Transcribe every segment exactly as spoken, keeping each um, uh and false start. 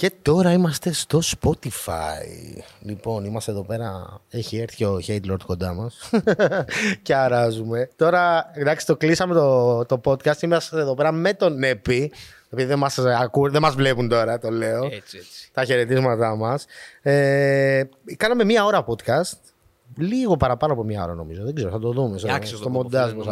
Και τώρα είμαστε στο Spotify. Λοιπόν, είμαστε εδώ πέρα. Έχει έρθει ο Hate Lord κοντά μας. Και αράζουμε. Τώρα, εντάξει, το κλείσαμε το, το podcast. Είμαστε εδώ πέρα με τον Νέπι. Επειδή δεν μας, ακού, δεν μας βλέπουν τώρα, το λέω. Έτσι, έτσι. Τα χαιρετίσματά μας. Ε, κάναμε μία ώρα podcast. Λίγο παραπάνω από μία ώρα, νομίζω. Δεν ξέρω, θα το δούμε. Άξιος στο μοντάζ μας.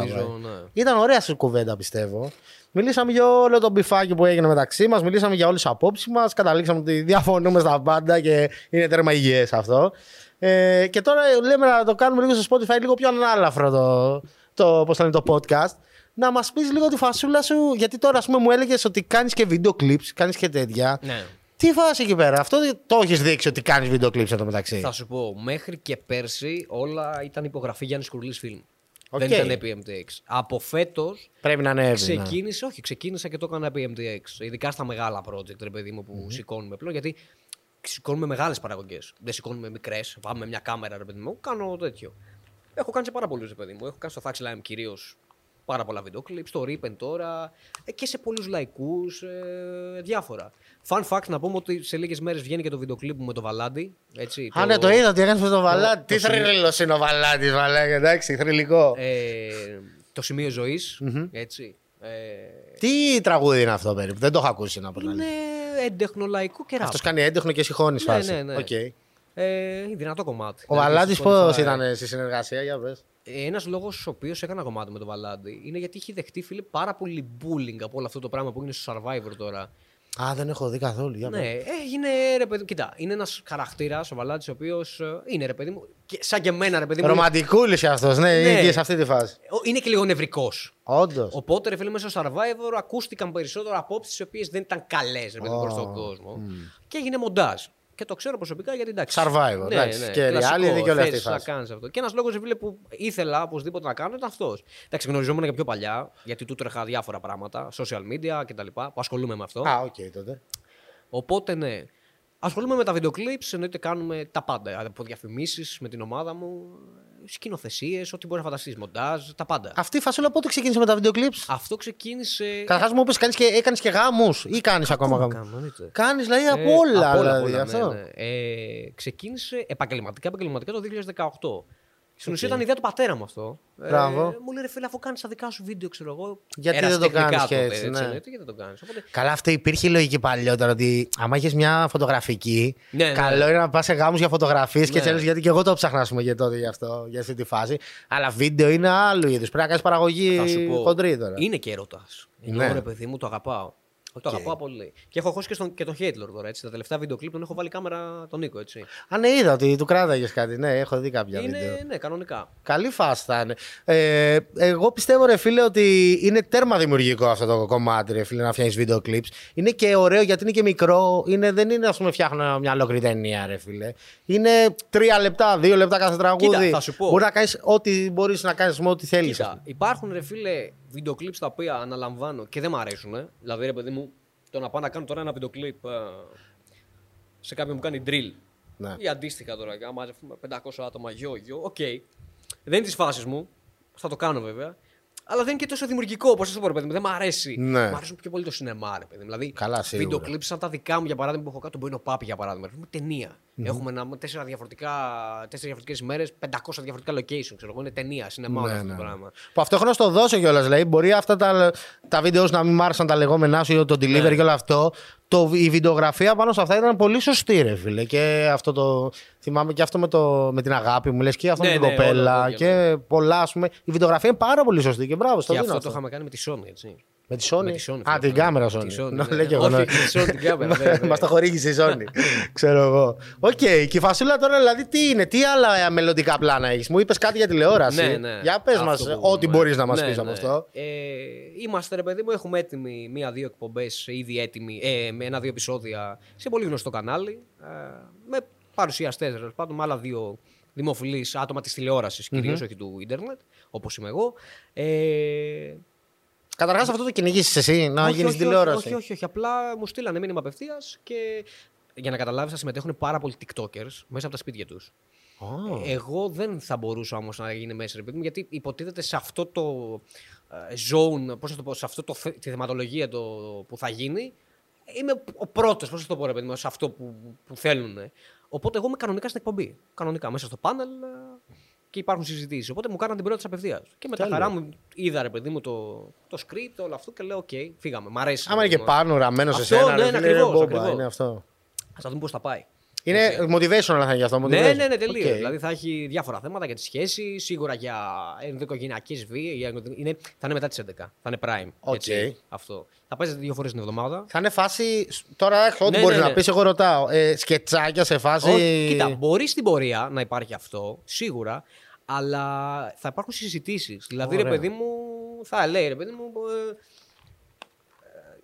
Ήταν ωραία σου κουβέντα, πιστεύω. Μιλήσαμε για όλο το μπιφάκι που έγινε μεταξύ μας, μιλήσαμε για όλες τις απόψεις μας, καταλήξαμε ότι διαφωνούμε στα πάντα και είναι τέρμα υγιές αυτό. Ε, και τώρα λέμε να το κάνουμε λίγο στο Spotify, λίγο πιο ανάλαφρο το, το, πώς θα είναι το podcast. Να μας πεις λίγο τη φασούλα σου, γιατί τώρα ας πούμε μου έλεγες ότι κάνεις και βίντεο clips, κάνεις και τέτοια. Ναι. Τι φάση εκεί πέρα, αυτό το έχεις δείξει ότι κάνεις βίντεο clips εδώ μεταξύ. Θα σου πω, μέχρι και πέρσι όλα ήταν υπογραφή Γιάννης Κουρλής Film. Okay. Δεν ήταν επί εμ ντι εξ. Από φέτος πρέπει να ανέβει. Ξεκίνησε, ναι. Όχι, ξεκίνησα και το έκανα επί εμ ντι εξ. Ειδικά στα μεγάλα project, ρε παιδί μου, που mm-hmm. σηκώνουμε πλέον. Γιατί σηκώνουμε μεγάλες παραγωγές. Δεν σηκώνουμε μικρές. Πάμε με μια κάμερα, ρε παιδί μου. Κάνω τέτοιο. Έχω κάνει σε πάρα πολλούς, ρε παιδί μου. Έχω κάνει στο Factslab κυρίως πάρα πολλά βίντεο κλιπ. Στο Ripen τώρα. Και σε πολλούς λαϊκούς. Ε, διάφορα. Fun fact να πούμε ότι σε λίγες μέρες βγαίνει και το βίντεο κλιπ μου με το Βαλάντι. Α, ναι, το είδα, τι έκανε με το Βαλάντι. Τι θρύλος είναι ο Βαλάντης, Βαλάντι, εντάξει, θρυλικό. Ε, το σημείο ζωής. Mm-hmm. Έτσι. Ε, τι τραγούδι είναι αυτό περίπου, δεν το έχω ακούσει να πω. Είναι έντεχνο λαϊκό και ράπ. Αυτός κάνει έντεχνο και συγχώνει φάση. Ναι, ναι, ναι. Okay. Ε, δυνατό κομμάτι. Ο Βαλάντης πώς ήταν στη συνεργασία, για πες. Ένας λόγος ο οποίος έκανα κομμάτι με το Βαλάντι είναι γιατί είχε δεχτεί, φίλε, πάρα πολύ bullying από όλο αυτό το πράγμα που είναι στο Survivor τώρα. Α, δεν έχω δει καθόλου. Για ναι, έγινε ρε παιδί μου. Κοιτά, είναι ένας χαρακτήρας, ο Βαλάντης, ο οποίος είναι ρε παιδί μου. Και, σαν και εμένα, ρε παιδί μου. Ρομαντικούλης αυτός, ναι, είναι και σε αυτή τη φάση. Είναι και λίγο νευρικός. Όντως. Οπότε, ρε φίλε, μέσα στο Survivor ακούστηκαν περισσότερο απόψεις οι οποίες δεν ήταν καλές, ρε παιδί μου, oh. προς τον κόσμο. Mm. Και έγινε μοντάζ. Και το ξέρω προσωπικά γιατί εντάξει. Survivor, ναι, εντάξει. Ναι, και κλασικό, άλλη και όλα αυτή θα κάνεις αυτό. Και ένας λόγος που ήθελα οπωσδήποτε να κάνω ήταν αυτός. Εντάξει, γνωριζόμουν και πιο παλιά, γιατί του τρέχα διάφορα πράγματα, social media κτλ. Που ασχολούμαι με αυτό. Α, οκ, okay, τότε. Οπότε ναι. Ασχολούμαι με τα βίντεο clips, εννοείται κάνουμε τα πάντα. Από διαφημίσεις με την ομάδα μου, σκηνοθεσίες, ό,τι μπορεί να φανταστείς, μοντάζ, τα πάντα. Αυτή η φασούλα πότε ξεκίνησε με τα βίντεο clips? Αυτό ξεκίνησε. Καταρχάς μου είπες, έκανες και γάμους ή κάνεις ακόμα γάμους? Κάνεις δηλαδή ε, από όλα. Από όλα δηλαδή, όλα, αυτό. Ναι, ναι. Ε, ξεκίνησε επαγγελματικά, επαγγελματικά το δύο χιλιάδες δεκαοκτώ. Στην ουσία okay. ήταν ιδέα του πατέρα μου αυτό. Ε, μου λέει ρε φίλε, αφού κάνεις τα δικά σου βίντεο, ξέρω εγώ. Γιατί δεν το κάνεις και έτσι. Ναι. Ναι, γιατί δεν το κάνεις. Οπότε... Καλά, αυτό υπήρχε η λογική παλιότερα. Ότι άμα έχεις μια φωτογραφική, ναι, ναι. καλό είναι να πας σε γάμους για φωτογραφίες ναι. και έτσι. Γιατί και εγώ το ψάχνα για τότε για, αυτό, για αυτή τη φάση. Αλλά βίντεο είναι άλλο είδους. Πρέπει να κάνεις παραγωγή χοντρή τώρα. Είναι και έρωτας. Ναι. Εγώ ρε παιδί μου το αγαπάω. Okay. Το αγαπάω πολύ. Και έχω χώσει και, και τον Hate Lord τώρα. Έτσι. Τα τελευταία βίντεο κλιπ τον έχω βάλει κάμερα τον Νίκο. Έτσι. Α, ναι, είδα ότι του κράταγες κάτι. Ναι, έχω δει κάποια είναι, βίντεο. Ναι, κανονικά. Καλή φάση θα είναι. Ε, εγώ πιστεύω, ρε φίλε, ότι είναι τέρμα δημιουργικό αυτό το κομμάτι. Ρε φίλε, να φτιάχνεις βίντεο κλιπ. Είναι και ωραίο γιατί είναι και μικρό. Είναι, δεν είναι, ας πούμε, φτιάχνω μια ολόκληρη ταινία, ρε φίλε. Είναι τρία λεπτά, δύο λεπτά κάθε τραγούδι. Κοίτα, θα σου πω. Μπορεί να κάνεις ό,τι μπορείς να κάνεις με ό,τι θέλεις. Υπάρχουν, ρε φίλε, βίντεο κλιπ τα οποία αναλαμβάνω και δεν μου αρέσουν. Ε. Δηλαδή, ρε παιδί μου. Το να πάω να κάνω τώρα ένα βίντεο κλιπ σε κάποιον που κάνει drill. Ναι. Ή αντίστοιχα τώρα, για να μαζεύουμε πεντακόσια άτομα, γιο, γιο. Οκ. Okay. Δεν είναι τις φάσεις μου. Θα το κάνω βέβαια. Αλλά δεν είναι και τόσο δημιουργικό όπως σας πω, ρε παιδί μου. Δεν μου αρέσει. Ναι. Μ' αρέσουν πιο πολύ το σινεμά, ρε παιδί μου. Δηλαδή, βίντεο κλιπ σαν τα δικά μου για παράδειγμα που έχω κάτω, μπορεί να πάπη για παράδειγμα. Μου ταινία. Mm-hmm. Έχουμε ένα, τέσσερα διαφορετικές ημέρες, πεντακόσια διαφορετικά location. Ξέρω εγώ, είναι ταινία, σινεμά, όλο ναι, αυτό ναι. το πράγμα. Που αυτό έχω να στο δώσω κιόλας. Δηλαδή, μπορεί αυτά τα, τα βίντεο να μην μ' άρεσαν τα λεγόμενά σου ή το delivery ναι. και όλο αυτό. Το, η βιντεογραφία πάνω σε αυτά ήταν πολύ σωστή, ρε φίλε. Και αυτό το. Θυμάμαι και αυτό με, το, με την αγάπη μου, λες και αυτό ναι, με την ναι, κοπέλα. Ναι, και πολλά, ας πούμε. Η βιντεογραφία είναι πάρα πολύ σωστή και μπράβο. Και αυτό, αυτό το είχαμε κάνει με τη Sony, έτσι. Με τη Sony. Με τη Sony α, την κάμερα Sony. Να λέει και εγώ. Όχι, την κάμερα. Μας τα χορήγησε η Sony. Ξέρω εγώ. Οκ, και η φασούλα τώρα δηλαδή τι είναι, τι άλλα μελλοντικά πλάνα έχεις? Μου είπες κάτι για τηλεόραση. Για πες μας, ό,τι μπορείς να μας πεις από αυτό. Είμαστε, ρε παιδί μου, έχουμε έτοιμοι μία-δύο εκπομπές, ήδη έτοιμοι, με ένα-δύο επεισόδια σε πολύ γνωστό κανάλι. Με παρουσιαστές, τέλο πάντων, με άλλα δύο δημοφιλείς άτομα της τηλεόρασης, κυρίως όχι του ίντερνετ, όπως είμαι εγώ. Καταρχάς αυτό το κυνηγήσεις εσύ, να γίνεις τηλεόραση. Όχι, όχι, όχι. Απλά μου στείλανε μήνυμα απευθείας και για να καταλάβεις, θα συμμετέχουν πάρα πολλοί TikTokers μέσα από τα σπίτια τους. Oh. Εγώ δεν θα μπορούσα όμως να γίνει μέσα, ρε, γιατί υποτίθεται σε αυτό το zone, πώς θα το πω, σε αυτό το, τη θεματολογία το, που θα γίνει, είμαι ο πρώτος, πώς θα το πω, ρε παιδί μου, σε αυτό που, που θέλουν. Οπότε εγώ είμαι κανονικά στην εκπομπή. Κανονικά μέσα στο πάνελ και υπάρχουν συζητήσεις. Οπότε μου κάναν την πρώτη απευθείας. Και με τα χαρά μου είδα, ρε παιδί μου, το, το script, όλο αυτό και λέω: Οκ, okay, φύγαμε. Μ' αρέσει. Άμα είναι και πάνω, ραμμένο σε σένα. Ναι, ναι, ναι, αυτό. Ας θα δούμε πώς θα πάει. Είναι okay. Motivational θα είναι αυτό. Motivational. Ναι, ναι, ναι, τελείως. Okay. Δηλαδή θα έχει διάφορα θέματα για τις σχέσεις, σίγουρα για ενδοοικογενειακές βίες. Είναι... Θα είναι μετά τις έντεκα. Θα είναι prime. Okay. Έτσι, αυτό. Θα παίζετε δύο φορές την εβδομάδα. Θα είναι φάση. Τώρα έχω ό,τι ναι, μπορεί ναι, ναι. να πει, εγώ ρωτάω. Ε, σκετσάκια σε φάση. Ό, κοίτα, μπορεί στην πορεία να υπάρχει αυτό, σίγουρα, αλλά θα υπάρχουν συζητήσεις. Δηλαδή, ωραία. Ρε παιδί μου, θα λέει, ρε παιδί μου. Ε,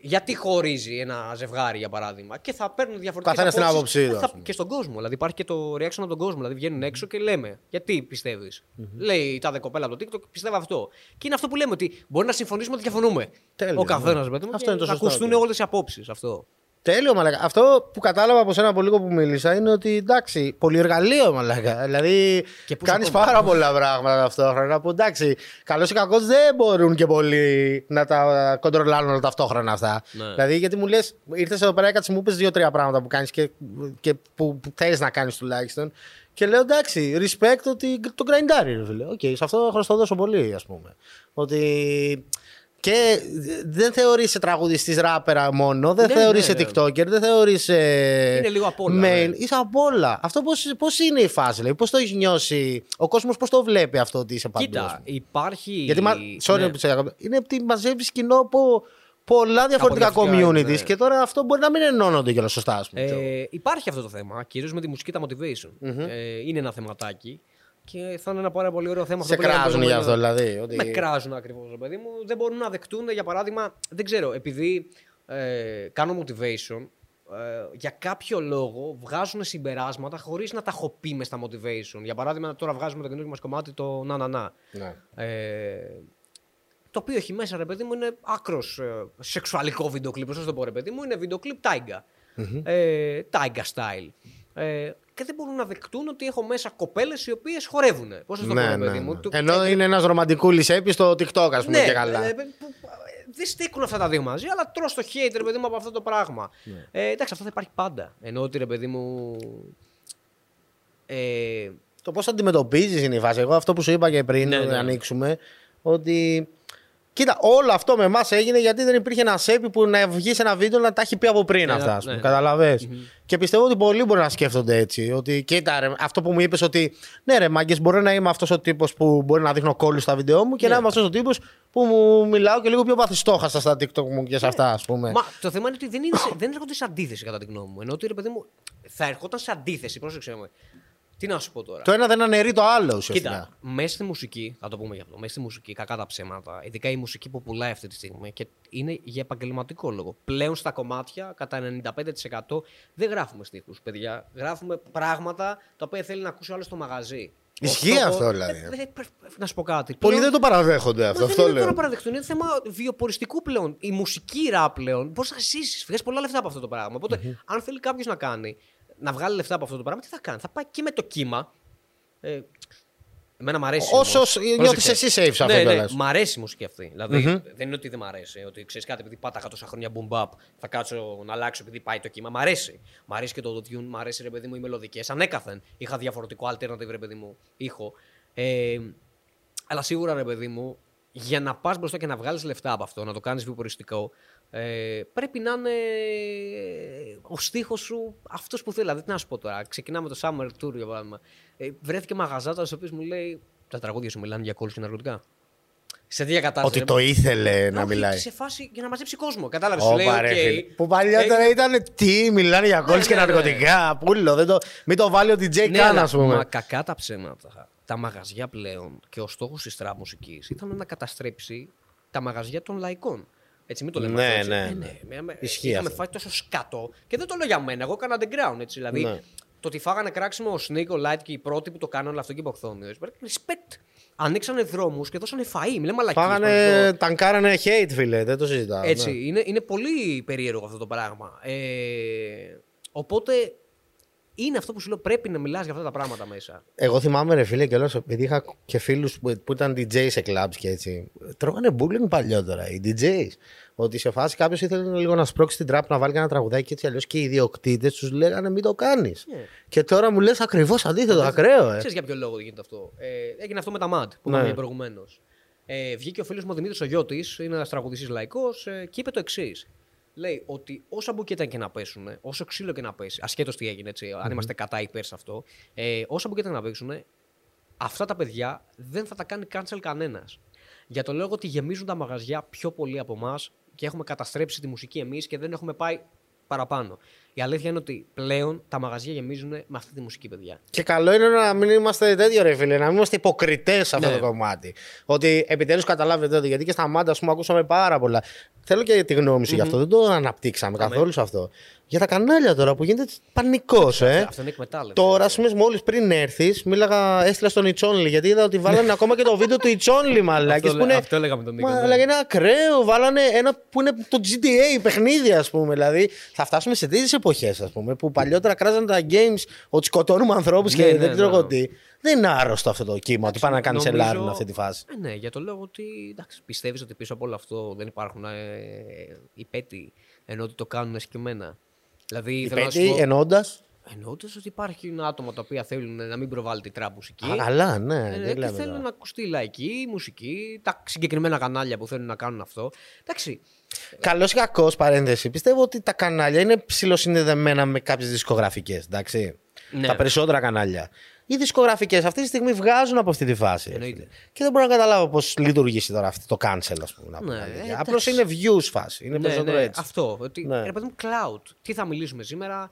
γιατί χωρίζει ένα ζευγάρι, για παράδειγμα, και θα παίρνουν διαφορετικές απόψεις. Καθένα στην άποψή του. Και στον κόσμο. Δηλαδή υπάρχει και το reaction από τον κόσμο. Δηλαδή βγαίνουν έξω και λέμε: Γιατί πιστεύεις. Mm-hmm. Λέει τα δε κοπέλα από το TikTok, πιστεύω αυτό. Και είναι αυτό που λέμε: Ότι μπορεί να συμφωνήσουμε ότι διαφωνούμε. Τέλειο, ο καθένας με τον. Να ακουστούν όλες οι απόψεις. Αυτό. Τέλειο, μαλάκα. Αυτό που κατάλαβα από σένα από λίγο που μίλησα είναι ότι εντάξει, πολυεργαλείο, μαλάκα. Δηλαδή κάνεις πάρα πολλά πράγματα ταυτόχρονα που εντάξει, καλώς ή κακώς δεν μπορούν και πολλοί να τα κοντρολάνουν ταυτόχρονα αυτά. Ναι. Δηλαδή, γιατί μου λες, ήρθες εδώ πέρα και μου είπες δύο-τρία πράγματα που κάνεις και, και που, που θέλεις να κάνεις τουλάχιστον. Και λέω εντάξει, respect ότι το grindάρι. Οκ, okay, σε αυτό θα το δώσω πολύ, ας πούμε. Ότι. Και δεν θεωρείσαι τραγουδιστής ράπερα μόνο, δεν ναι, θεωρείσαι ναι, TikToker, δεν θεωρείσαι. Είναι λίγο απ' όλα. Ναι. Είσαι απ' όλα. Αυτό πώς, πώς είναι η φάση, λέει, πώς το έχει νιώσει, ο κόσμος πώς το βλέπει αυτό ότι είσαι παντού. Κοίτα, υπάρχει. Γιατί. Sorry, ναι. Είναι ότι μαζεύεις κοινό από πολλά διαφορετικά communities ναι. Και τώρα αυτό μπορεί να μην ενώνονται κιόλας σωστά, ας πούμε. Ε, υπάρχει αυτό το θέμα, κυρίως με τη μουσική τα motivation. Mm-hmm. Ε, είναι ένα θεματάκι. Και θα είναι ένα πάρα πολύ ωραίο θέμα αυτό. Σε κράζουν για αυτό, δηλαδή. Ότι... Με κράζουν ακριβώς, ρε παιδί μου. Δεν μπορούν να δεχτούν, για παράδειγμα, δεν ξέρω, επειδή ε, κάνω motivation, ε, για κάποιο λόγο βγάζουν συμπεράσματα χωρίς να τα έχω πει μες στα motivation. Για παράδειγμα, τώρα βγάζουμε το καινούργιο μας κομμάτι, το να να να. Ναι. Ε, το οποίο έχει μέσα, ρε παιδί μου, είναι άκρος ε, σεξουαλικό βίντεο κλιπ. Πώς θα το πω, ρε παιδί μου, είναι βίντεο κλιπ τάιγκα. Mm-hmm. Ε, τάιγκα style. Ε, και δεν μπορούν να δεκτούν ότι έχω μέσα κοπέλες οι οποίες χορεύουν. Πώς θα το ναι, πω, ναι, παιδί μου. Ναι. Του... Ενώ είναι ένας ρομαντικούλης έπι στο TikTok, ας πούμε, ναι, και καλά. Ναι, δεν στέκουν αυτά τα δύο μαζί, αλλά τρως στο hate, ρε παιδί μου, από αυτό το πράγμα. Ναι. Ε, εντάξει, αυτό θα υπάρχει πάντα. Ενώ ότι, ρε παιδί μου... Ε... Το πώς αντιμετωπίζεις είναι η φάση. Εγώ αυτό που σου είπα και πριν, ναι, ναι. Να ανοίξουμε, ότι... Κοίτα, όλο αυτό με εμάς έγινε γιατί δεν υπήρχε ένα σέπι που να βγει σε ένα βίντεο να τα έχει πει από πριν yeah, αυτά. Yeah, yeah. Καταλαβες. Mm-hmm. Και πιστεύω ότι πολλοί μπορεί να σκέφτονται έτσι. Ότι κοίτα, ρε, αυτό που μου είπες ότι ναι, ρε μάγκες, μπορεί να είμαι αυτός ο τύπος που μπορεί να δείχνω κόλλους στα βίντεό μου και yeah. να είμαι αυτός ο τύπος που μου μιλάω και λίγο πιο βαθιστόχαστα στα TikTok μου και σε yeah. αυτά, ας πούμε. Μα το θέμα είναι ότι δεν, είναι σε, δεν έρχονται σε αντίθεση, κατά τη γνώμη μου. Ενώ ότι ρε παιδί μου θα ερχόταν σε αντίθεση. Πρόσεξε με. Τι να σου πω τώρα. Το ένα δεν αναιρεί το άλλο ουσιαστικά. Κοίτα, μέσα στη μουσική, θα το πούμε γι' αυτό, μέσα στη μουσική, κακά τα ψέματα, ειδικά η μουσική που πουλάει αυτή τη στιγμή και είναι για επαγγελματικό λόγο. Πλέον στα κομμάτια, κατά ενενήντα πέντε τοις εκατό δεν γράφουμε στίχους, παιδιά. Γράφουμε πράγματα τα οποία θέλει να ακούσει ο άλλος στο μαγαζί. Ισχύει αυτό, δηλαδή. Δε, δε, να σου πω κάτι. Πολλοί δεν το παραδέχονται αυτό. Μα, αυτό δεν είναι το να παραδεχτούν. Είναι θέμα βιοποριστικού πλέον. Η μουσική ρα πλέον μπορεί να ζήσει. Φυγάζει πολλά λεφτά από αυτό το πράγμα. Οπότε, mm-hmm. αν θέλει κάποιο να κάνει. Να βγάλει λεφτά από αυτό το πράγμα, τι θα κάνει. Θα πάει και με το κύμα. Ε, εμένα μ' αρέσει. Όσο νιώθεις εσύ safe σε αυτό. Ναι, ναι, μ' αρέσει η μουσική αυτή. Δηλαδή mm-hmm. δεν είναι ότι δεν μ' αρέσει. Ότι ξέρεις κάτι, επειδή πάταγα τόσα χρόνια boom bap, θα κάτσω να αλλάξω επειδή πάει το κύμα. Μ' αρέσει. Μ' αρέσει και το tune, μ' αρέσει ρε παιδί μου οι μελωδικές. Ανέκαθεν είχα διαφορετικό alternative ρε παιδί μου ήχο. Ε, αλλά σίγουρα ρε παιδί μου, για να πας μπροστά και να βγάλεις λεφτά από αυτό, να το κάνεις βιοποριστικό. Ε, πρέπει να είναι ο στίχος σου αυτός που θέλει. Δηλαδή, τι να σου πω τώρα. Ξεκινάμε το Summer Tour για παράδειγμα. Ε, βρέθηκε μαγαζάτα ο οποίος μου λέει: Τα τραγούδια σου μιλάνε για κόλλους και ναρκωτικά. Σε τι κατάσταση. Ότι το ήθελε να μιλάει. Σε φάση για να μαζέψει κόσμο. Κατάλαβε. Σου λέει: okay, που παλιότερα hey. Ήταν τι, μιλάνε για κόλλους και ναρκωτικά. Πούλο. Δεν το, μην το βάλει ο ντι τζέι καν, α πούμε. Μα κακά τα ψέματα. Τα μαγαζιά πλέον και ο στόχος της τραπ μουσικής ήταν να καταστρέψει τα μαγαζιά των λαϊκών. Έτσι, μην το λέμε. Ναι, ναι, ναι, ναι, ναι. Ισχύει. Είχαμε φάει τόσο σκάτο και δεν το λέω για μένα. Εγώ έκανα underground. Έτσι, δηλαδή, ναι. Το ότι φάγανε κράξιμο ο Σνίκ, ο Λάιτ και οι πρώτοι που το κάνανε όλο αυτό και οι υποχθόνιοι. Respect. Ανοίξανε δρόμους και δώσανε φαΐ. Μιλάμε μαλακίες. Φάγανε, τανκάρανε hate, φίλε. Δεν το συζητάμε. Έτσι. Ναι. Είναι, είναι πολύ περίεργο αυτό το πράγμα. Ε, οπότε είναι αυτό που σου λέω, πρέπει να μιλάς για αυτά τα πράγματα μέσα. Εγώ θυμάμαι, ρε φίλε, κιόλας, επειδή είχα και φίλους που, που ήταν ντι τζέις σε clubs και έτσι. Τρώγανε bullying παλιότερα οι ντι τζέις. Ότι σε φάση κάποιος ήθελε λίγο να σπρώξει την τράπ, να βάλει ένα τραγουδάκι και έτσι. Αλλιώς και οι ιδιοκτήτες τους λέγανε μην το κάνεις. Yeah. Και τώρα μου λες ακριβώς αντίθετο, yeah. ακραίο. Ε. Ξέρεις για ποιο λόγο γίνεται αυτό. Ε, έγινε αυτό με τα ΜΑΤ που ναι. είπαμε προηγουμένως. Ε, βγήκε ο φίλος μου ο Δημήτρης ο Γιώτης, είναι ένας τραγουδιστής λαϊκός, ε, και είπε το εξής. Λέει ότι όσα μπουκέτα και να πέσουν, όσο ξύλο και να πέσει, ασχέτως τι έγινε, έτσι, mm-hmm. αν είμαστε κατά υπέρ σε αυτό, ε, όσα μπουκέτα και να παίξουν, αυτά τα παιδιά δεν θα τα κάνει cancel κανένας. Για το λόγο ότι γεμίζουν τα μαγαζιά πιο πολύ από εμάς και έχουμε καταστρέψει τη μουσική εμείς και δεν έχουμε πάει παραπάνω. Η αλήθεια είναι ότι πλέον τα μαγαζιά γεμίζουν με αυτή τη μουσική, παιδιά. Και καλό είναι να μην είμαστε τέτοιο, ρε φίλε, να μην είμαστε υποκριτές σε αυτό ναι. το κομμάτι. Ότι επιτέλους καταλάβετε ότι, γιατί και στα ΜΑΤ, ας πούμε, ακούσαμε πάρα πολλά. Θέλω και τη γνώμη σου mm-hmm. γι' αυτό, δεν το αναπτύξαμε Αμέ. καθόλου σε αυτό. Για τα κανάλια τώρα που γίνεται πανικός, ε. Αυτό είναι εκμετάλλευση. Τώρα, ας πούμε, μόλις πριν έρθεις, μίλαγα, έστειλα στον Ιτσόνλι, γιατί είδα ότι βάλανε ακόμα και το βίντεο του Ιτσόνλι, μαλάκες. Αυτό, είναι... αυτό λέγαμε τον Νίκο. Μα, ναι. είναι ακραίο, βάλανε ένα που είναι το τζι τι έι παιχνίδι, ας πούμε. Δηλαδή, θα φτάσουμε σε τέτοιες εποχές, ας πούμε, που παλιότερα κράζανε τα games ότι σκοτώνουμε ανθρώπους ναι, και ναι, δεν ξέρω ναι, ναι. τι. Δεν είναι άρρωστο αυτό το κύμα, ότι πάνε να κάνουν σελάρουν αυτή τη φάση. Ναι, ναι, για το λόγο ότι πιστεύεις ότι πίσω από όλο αυτό δεν υπάρχουν ε, υπέτειοι, ενώ ότι το κάνουν συγκεκριμένα. Δηλαδή, υπέτειοι εννοώντας. Εννοώντας ότι υπάρχουν άτομα τα οποία θέλουν να μην προβάλλει τη τραπ μουσική. Α, καλά, ναι. Ε, δεν και θέλουν τώρα. να ακουστεί λαϊκή μουσική, τα συγκεκριμένα κανάλια που θέλουν να κάνουν αυτό. Εντάξει. Καλώς ή κακώς, παρένθεση. Πιστεύω ότι τα κανάλια είναι ψηλοσυνδεδεμένα με κάποιες δισκογραφικές. Εντάξει. Ναι. Τα περισσότερα κανάλια. Οι δισκογραφικές αυτή τη στιγμή βγάζουν από αυτή τη φάση. Εννοείται. Και δεν μπορώ να καταλάβω πώς λειτουργήσει τώρα αυτό το cancel, ας πούμε. Ναι, απλώς είναι views φάση. Είναι ναι, περισσότερο ναι, έτσι. Αυτό. Ότι, ναι. Ρε παιδί μου, cloud. Τι θα μιλήσουμε σήμερα.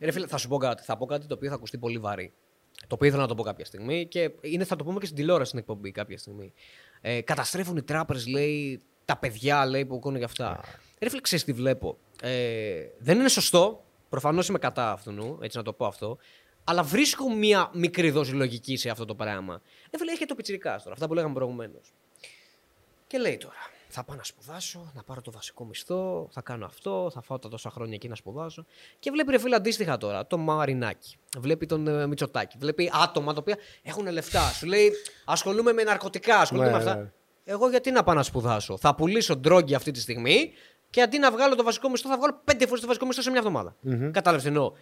Ρε φίλε, θα σου πω κάτι. Θα πω κάτι το οποίο θα ακουστεί πολύ βαρύ. Το οποίο ήθελα να το πω κάποια στιγμή και είναι, θα το πούμε και στην τηλεόραση στην εκπομπή κάποια στιγμή. Ε, καταστρέφουν οι τράπερς, λέει, τα παιδιά, λέει, που ακούνε και αυτά. Yeah. Ρε φίλε, ξέρεις τι βλέπω. Ε, δεν είναι σωστό. Προφανώς είμαι κατά αυτού, έτσι να το πω αυτό. Αλλά βρίσκω μία μικρή δόση λογική σε αυτό το πράγμα. Δεν λέει, έρχεται ο πιτσιρικάς τώρα, αυτά που λέγαμε προηγουμένως. Και λέει τώρα, θα πάω να σπουδάσω, να πάρω το βασικό μισθό, θα κάνω αυτό, θα φάω τα τόσα χρόνια εκεί να σπουδάσω. Και βλέπει, ρε φίλε, αντίστοιχα τώρα, τον Μαρινάκη, βλέπει τον ε, Μητσοτάκη, βλέπει άτομα τα οποία έχουν λεφτά. Σου λέει, ασχολούμαι με ναρκωτικά, ασχολούμαι με αυτά. Εγώ γιατί να πάω να σπουδάσω, θα πουλήσω ντρόγκι αυτή τη στιγμή και αντί να βγάλω το βασικό μισθό, θα βγάλω πέντε φορές το βασικό μισθό σε μια εβδομάδα. Mm-hmm. Κατάλαβες τι εννοώ.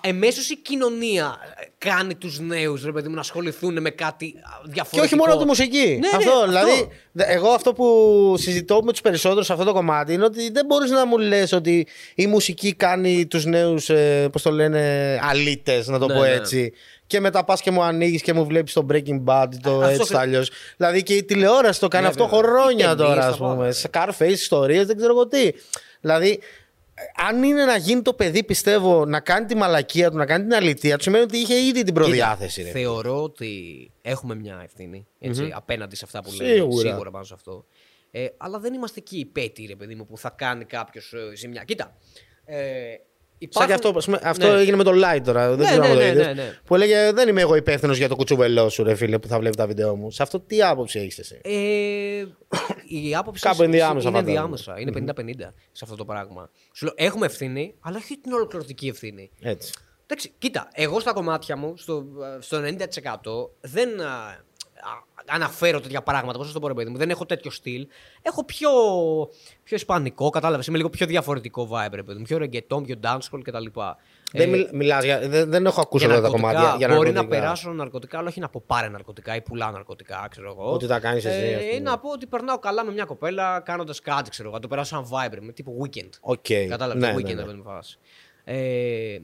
Εμέσως η κοινωνία κάνει τους νέους, ρε παιδί μου, να ασχοληθούν με κάτι διαφορετικό. Και όχι μόνο τη μουσική. Ναι, αυτό, ναι, δηλαδή, αυτό. Εγώ αυτό που συζητώ με τους περισσότερους σε αυτό το κομμάτι είναι ότι δεν μπορείς να μου λες ότι η μουσική κάνει τους νέους, ε, πώς το λένε, αλήτες, να το ναι, πω έτσι. Ναι. Και μετά πας και μου ανοίγεις και μου βλέπεις το Breaking Bad, το α, έτσι αλλιώς. Δηλαδή και η τηλεόραση το κάνει ναι, αυτό χρόνια τώρα, ας πούμε. Scarface, ιστορίες, δεν ξέρω εγώ τι. Δηλαδή. Αν είναι να γίνει το παιδί, πιστεύω, να κάνει τη μαλακία του, να κάνει την αλήθεια του, σημαίνει ότι είχε ήδη την προδιάθεση. Είδα, θεωρώ ότι έχουμε μια ευθύνη έτσι, mm-hmm. απέναντι σε αυτά που λέμε. Σίγουρα. Σίγουρα πάνω σε αυτό. Ε, αλλά δεν είμαστε εκεί οι πέτοι, ρε παιδί μου, που θα κάνει κάποιο ε, ζημιά. Κοίτα. Ε, Υπάρχουν... Αυτό, αυτό ναι. έγινε με το Light τώρα. Ναι, δεν ξέρω ναι, αν το ναι, ναι, ναι. Που έλεγε δεν είμαι εγώ υπεύθυνος για το κουτσουβελό σου, ρε φίλε, που θα βλέπει τα βίντεο μου. Σε αυτό τι άποψη έχεις εσύ? Ε, η άποψη κάπου ενδιάμεσα, είναι ενδιάμεσα. Είναι πενήντα πενήντα mm-hmm. σε αυτό το πράγμα. Σου λέω, έχουμε ευθύνη, αλλά όχι την ολοκληρωτική ευθύνη. Έτσι. Εντάξει, κοίτα, εγώ στα κομμάτια μου, στο, στο ενενήντα τοις εκατό δεν α, α, αναφέρω τέτοια πράγματα. Πώς θα το πω, ρε παιδί μου, δεν έχω τέτοιο στυλ. Έχω πιο, πιο ισπανικό, κατάλαβες. Είμαι λίγο πιο διαφορετικό vibe, ρε παιδί μου. Πιο reggaeton, πιο dancehall κτλ. Δεν, ε, μιλάς, για, δεν, δεν έχω ακούσει όλα τα κομμάτια. Για μπορεί να περάσω ναρκωτικά, αλλά όχι να πω πάρε ναρκωτικά ή πουλά ναρκωτικά, ξέρω εγώ. Ότι τα κάνεις εσύ. Ε, ε, να πω ότι περνάω καλά με μια κοπέλα κάνοντας κάτι, ξέρω εγώ. Να το περάσω σαν vibe, με τύπο weekend. Okay. Κατάλαβες, ναι, weekend, ναι, ναι. Ε,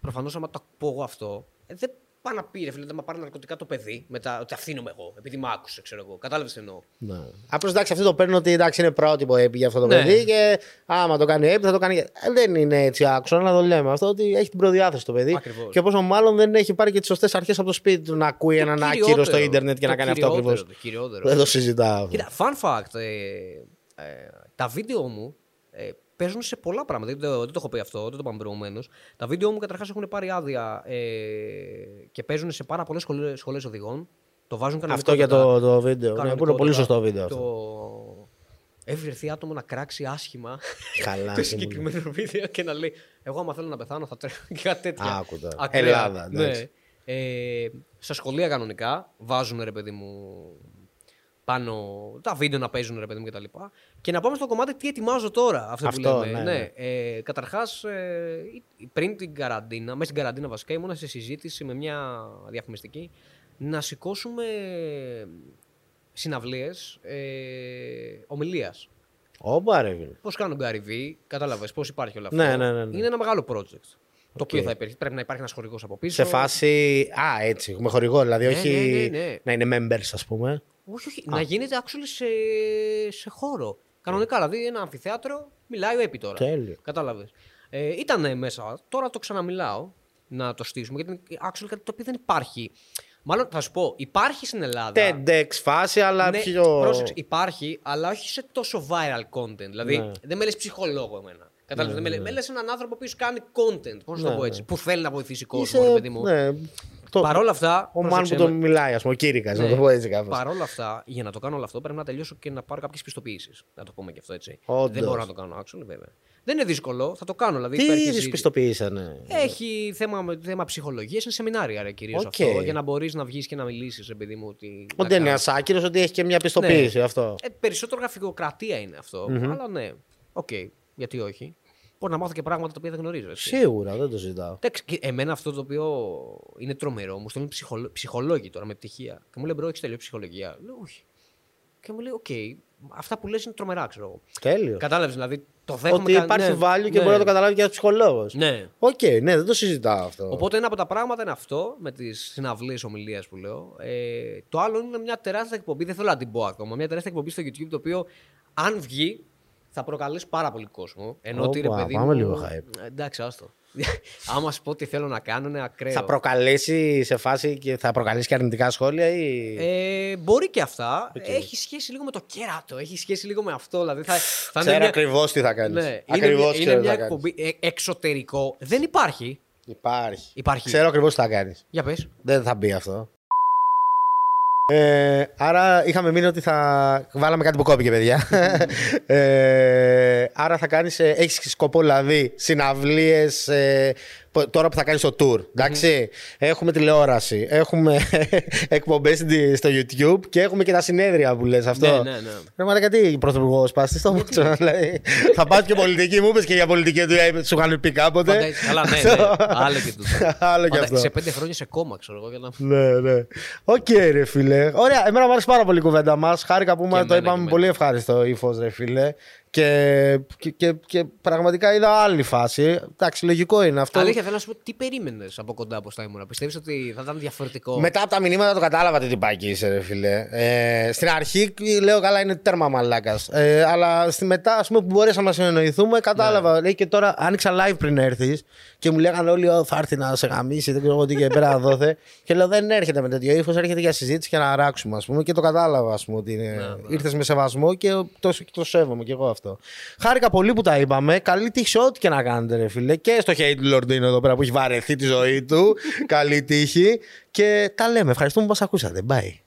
προφανώς, άμα το πω εγώ αυτό, ε, δεν πάω να πει, ρε φίλε, να με πάρει ναρκωτικά το παιδί, μετά, ότι αφήνομαι εγώ, επειδή μ' άκουσε, ξέρω εγώ. Κατάλαβες τι εννοώ. Ναι. Απλώς εντάξει, αυτό το παίρνω ότι εντάξει, είναι πρότυπο έπι για αυτό το ναι. παιδί και άμα το κάνει έπι θα το κάνει. Ε, δεν είναι έτσι άξονα να το λέμε αυτό, ότι έχει την προδιάθεση το παιδί. Ακριβώς. Και πόσο μάλλον δεν έχει πάρει και τις σωστές αρχές από το σπίτι του να ακούει το έναν άκυρο στο ίντερνετ και το να κάνει αυτό ακριβώς. Δεν το συζητάω. Κοίτα, fun fact, ε, ε, τα βίντεο μου. Ε, Παίζουν σε πολλά πράγματα. Δεν το, δεν το έχω πει αυτό, δεν το είπαμε προηγουμένως. Τα βίντεο μου καταρχάς έχουν πάρει άδεια ε, και παίζουν σε πάρα πολλές σχολές, σχολές οδηγών. Το βάζουν κανονικότητα. Αυτό για το, το βίντεο. Ναι, που είναι πολύ σωστό βίντεο. Το, έχει βρεθεί άτομο να κράξει άσχημα το συγκεκριμένο βίντεο και να λέει: εγώ, άμα θέλω να πεθάνω, θα τρέχω και κάτι τέτοια. Άκουτα. Ακραία. Ελλάδα, εντάξει. Ναι. Ε, στα σχολεία κανονικά βάζουν ρε παιδί μου πάνω τα βίντεο να παίζουν ρε παιδί μου κτλ. Και, και να πάμε στο κομμάτι τι ετοιμάζω τώρα. Αυτό, αυτό που λέμε. Ναι, ναι. Ναι. Ε, καταρχάς, ε, πριν την καραντίνα, μέσα στην καραντίνα βασικά, ήμουν σε συζήτηση με μια διαφημιστική να σηκώσουμε συναυλίες ε, ομιλίας. Όπα ρε. Πώς κάνουν γκαριβί, κατάλαβες, πώς υπάρχει όλο αυτό. Ναι, ναι, ναι, ναι. Είναι ένα μεγάλο project. Okay. Το οποίο θα υπήρχε. Πρέπει να υπάρχει ένας χορηγός από πίσω. Σε φάση. Α, έτσι. Με χορηγό, δηλαδή. Ναι, όχι ναι, ναι, ναι. να είναι members, ας πούμε. Όχι, όχι. Α. Να γίνεται actually σε, σε χώρο. Κανονικά. Yeah. Δηλαδή, ένα αμφιθέατρο μιλάει ο Έπι τώρα. Τέλειο. Κατάλαβες. Ε, ήταν μέσα. Τώρα το ξαναμιλάω να το στήσουμε. Γιατί είναι actually κάτι το οποίο δεν υπάρχει. Μάλλον θα σου πω, υπάρχει στην Ελλάδα. TEDx φάση, αλλά ναι, πιο. Πρόσεξε, υπάρχει, αλλά όχι σε τόσο viral content. Δηλαδή, ναι. δεν με λες ψυχολόγο εμένα. Κατάλαβε. Ναι, ναι. Με λες έναν άνθρωπο που κάνει content. Πώς να το πω έτσι. Ναι. Που θέλει να βοηθήσει κόσμο, Είσαι, ρε παιδί μου. Ναι. Παρ' όλα αυτά. Ο Μάν που τον μιλάει, α πούμε, ο Κύρικα, ναι. να το πω έτσι κάπως. Παρ' όλα αυτά, για να το κάνω όλο αυτό, πρέπει να τελειώσω και να πάρω κάποιες πιστοποιήσεις. Να το πούμε και αυτό έτσι. Όντως. Δεν μπορώ να το κάνω actually, βέβαια. Δεν είναι δύσκολο, θα το κάνω. Δηλαδή, τι είδους πιστοποιήσανε. Έχει θέμα, θέμα ψυχολογίας, είναι σεμινάρια ρε κυρίως okay. αυτό. Για να μπορείς να βγεις και να μιλήσεις, επειδή μου. Ότι, ότι είναι ένας άκυρος, ότι έχει και μια πιστοποίηση ναι. αυτό. Ε, περισσότερο γραφειοκρατία είναι αυτό. Mm-hmm. Αλλά ναι, οκ, okay. γιατί όχι. Μπορεί να μάθω και πράγματα τα οποία δεν γνωρίζω. Έτσι. Σίγουρα, δεν το ζητάω. Εμένα αυτό το οποίο είναι τρομερό, μου στέλνουν ψυχολο... ψυχολόγοι τώρα με πτυχία. Και μου λένε μπρο, έχεις τελειώσει ψυχολογία. Λέω όχι. Και μου λέει, οκ, okay, αυτά που λες είναι τρομερά, ξέρω εγώ. Τέλειο. Κατάλαβες, δηλαδή το δέχομαι. Ότι υπάρχει ναι, value και ναι. μπορεί να το καταλάβει και ένας ψυχολόγος. Ναι. Οκ, okay, ναι, δεν το συζητάω αυτό. Οπότε ένα από τα πράγματα είναι αυτό, με τις συναυλίες ομιλίας που λέω. Ε, το άλλο είναι μια τεράστια εκπομπή, δεν θέλω να την πω ακόμα. Μια τεράστια εκπομπή στο YouTube, το οποίο αν βγει θα προκαλέσει πάρα πολύ κόσμο. Ενώ ότι ρε παιδί. Πάμε μου, λίγο hype. Εντάξει, άστο. Άμα σου πω τι θέλω να κάνω, είναι ακραίο. Θα προκαλέσει σε φάση και θα προκαλέσει και αρνητικά σχόλια, ή. Ε, μπορεί και αυτά. Okay. Έχει σχέση λίγο με το κέρατο, έχει σχέση λίγο με αυτό. Δηλαδή θα, θα ξέρω μια... ακριβώς τι θα κάνει. Ναι. Ακριβώς είναι, είναι μια εκπομπή. Ε, εξωτερικό δεν υπάρχει. Υπάρχει. υπάρχει. Ξέρω ακριβώς τι θα κάνει. Για πες. Δεν θα μπει αυτό. Ε, άρα είχαμε μείνει ότι θα. Βάλαμε κάτι που κόπηκε, παιδιά. ε, άρα θα κάνεις. Έχεις σκοπό, δηλαδή, συναυλίες. Ε, τώρα που θα κάνεις το tour. Εντάξει. Mm-hmm. Έχουμε τηλεόραση. Έχουμε εκπομπές στο YouTube και έχουμε και τα συνέδρια που λες αυτό. Ναι, ναι, ναι. Ρε μάρα, γιατί πρωθυπουργό πάστη στο μούτσο. Θα πας και πολιτική, μου είπες και για πολιτική του σου είχαν πει κάποτε. Καλά, ναι, ναι. Άλλο και τούτο. Άλλο και αυτό. Σε πέντε χρόνια σε κόμμα, ξέρω εγώ. Ναι, ναι. Οκ, ρε φίλε. Ωραία, εμένα μου άρεσε πάρα πολύ η κουβέντα μας. Χάρηκα που το είπαμε πολύ ευχάριστο ύφος, ρε φίλε. Και, και, και πραγματικά είδα άλλη φάση. Εντάξει, λογικό είναι αυτό. Αλήθεια, θέλω να σου πω τι περίμενες από κοντά από τα ήμουνα. Πιστεύεις ότι θα ήταν διαφορετικό. Μετά από τα μηνύματα το κατάλαβα τι τυπάκι είσαι, ρε φίλε. Ε, στην αρχή λέω καλά, είναι τέρμα μαλάκας. Ε, αλλά στη μετά, ας πούμε, που μπορέσαμε να συνεννοηθούμε, κατάλαβα. Ναι. Λέει και τώρα, άνοιξα live πριν έρθεις και μου λέγανε όλοι θα έρθει να σε γαμίσει. Δεν ξέρω εγώ τι και πέρα δόθε. Και λέω δεν έρχεται με τέτοιο ύφος, έρχεται για συζήτηση και να αράξουμε, ας πούμε. Και το κατάλαβα, ας πούμε, ότι ναι, ναι. ήρθες με σεβασμό και το, το σέβομαι κι εγώ αυτό. Χάρηκα πολύ που τα είπαμε. Καλή τύχη σε ό,τι και να κάνετε, ρε φίλε. Και στο Hate Lord είναι εδώ πέρα που έχει βαρεθεί τη ζωή του. Καλή τύχη. Και τα λέμε. Ευχαριστούμε που μας ακούσατε. Bye.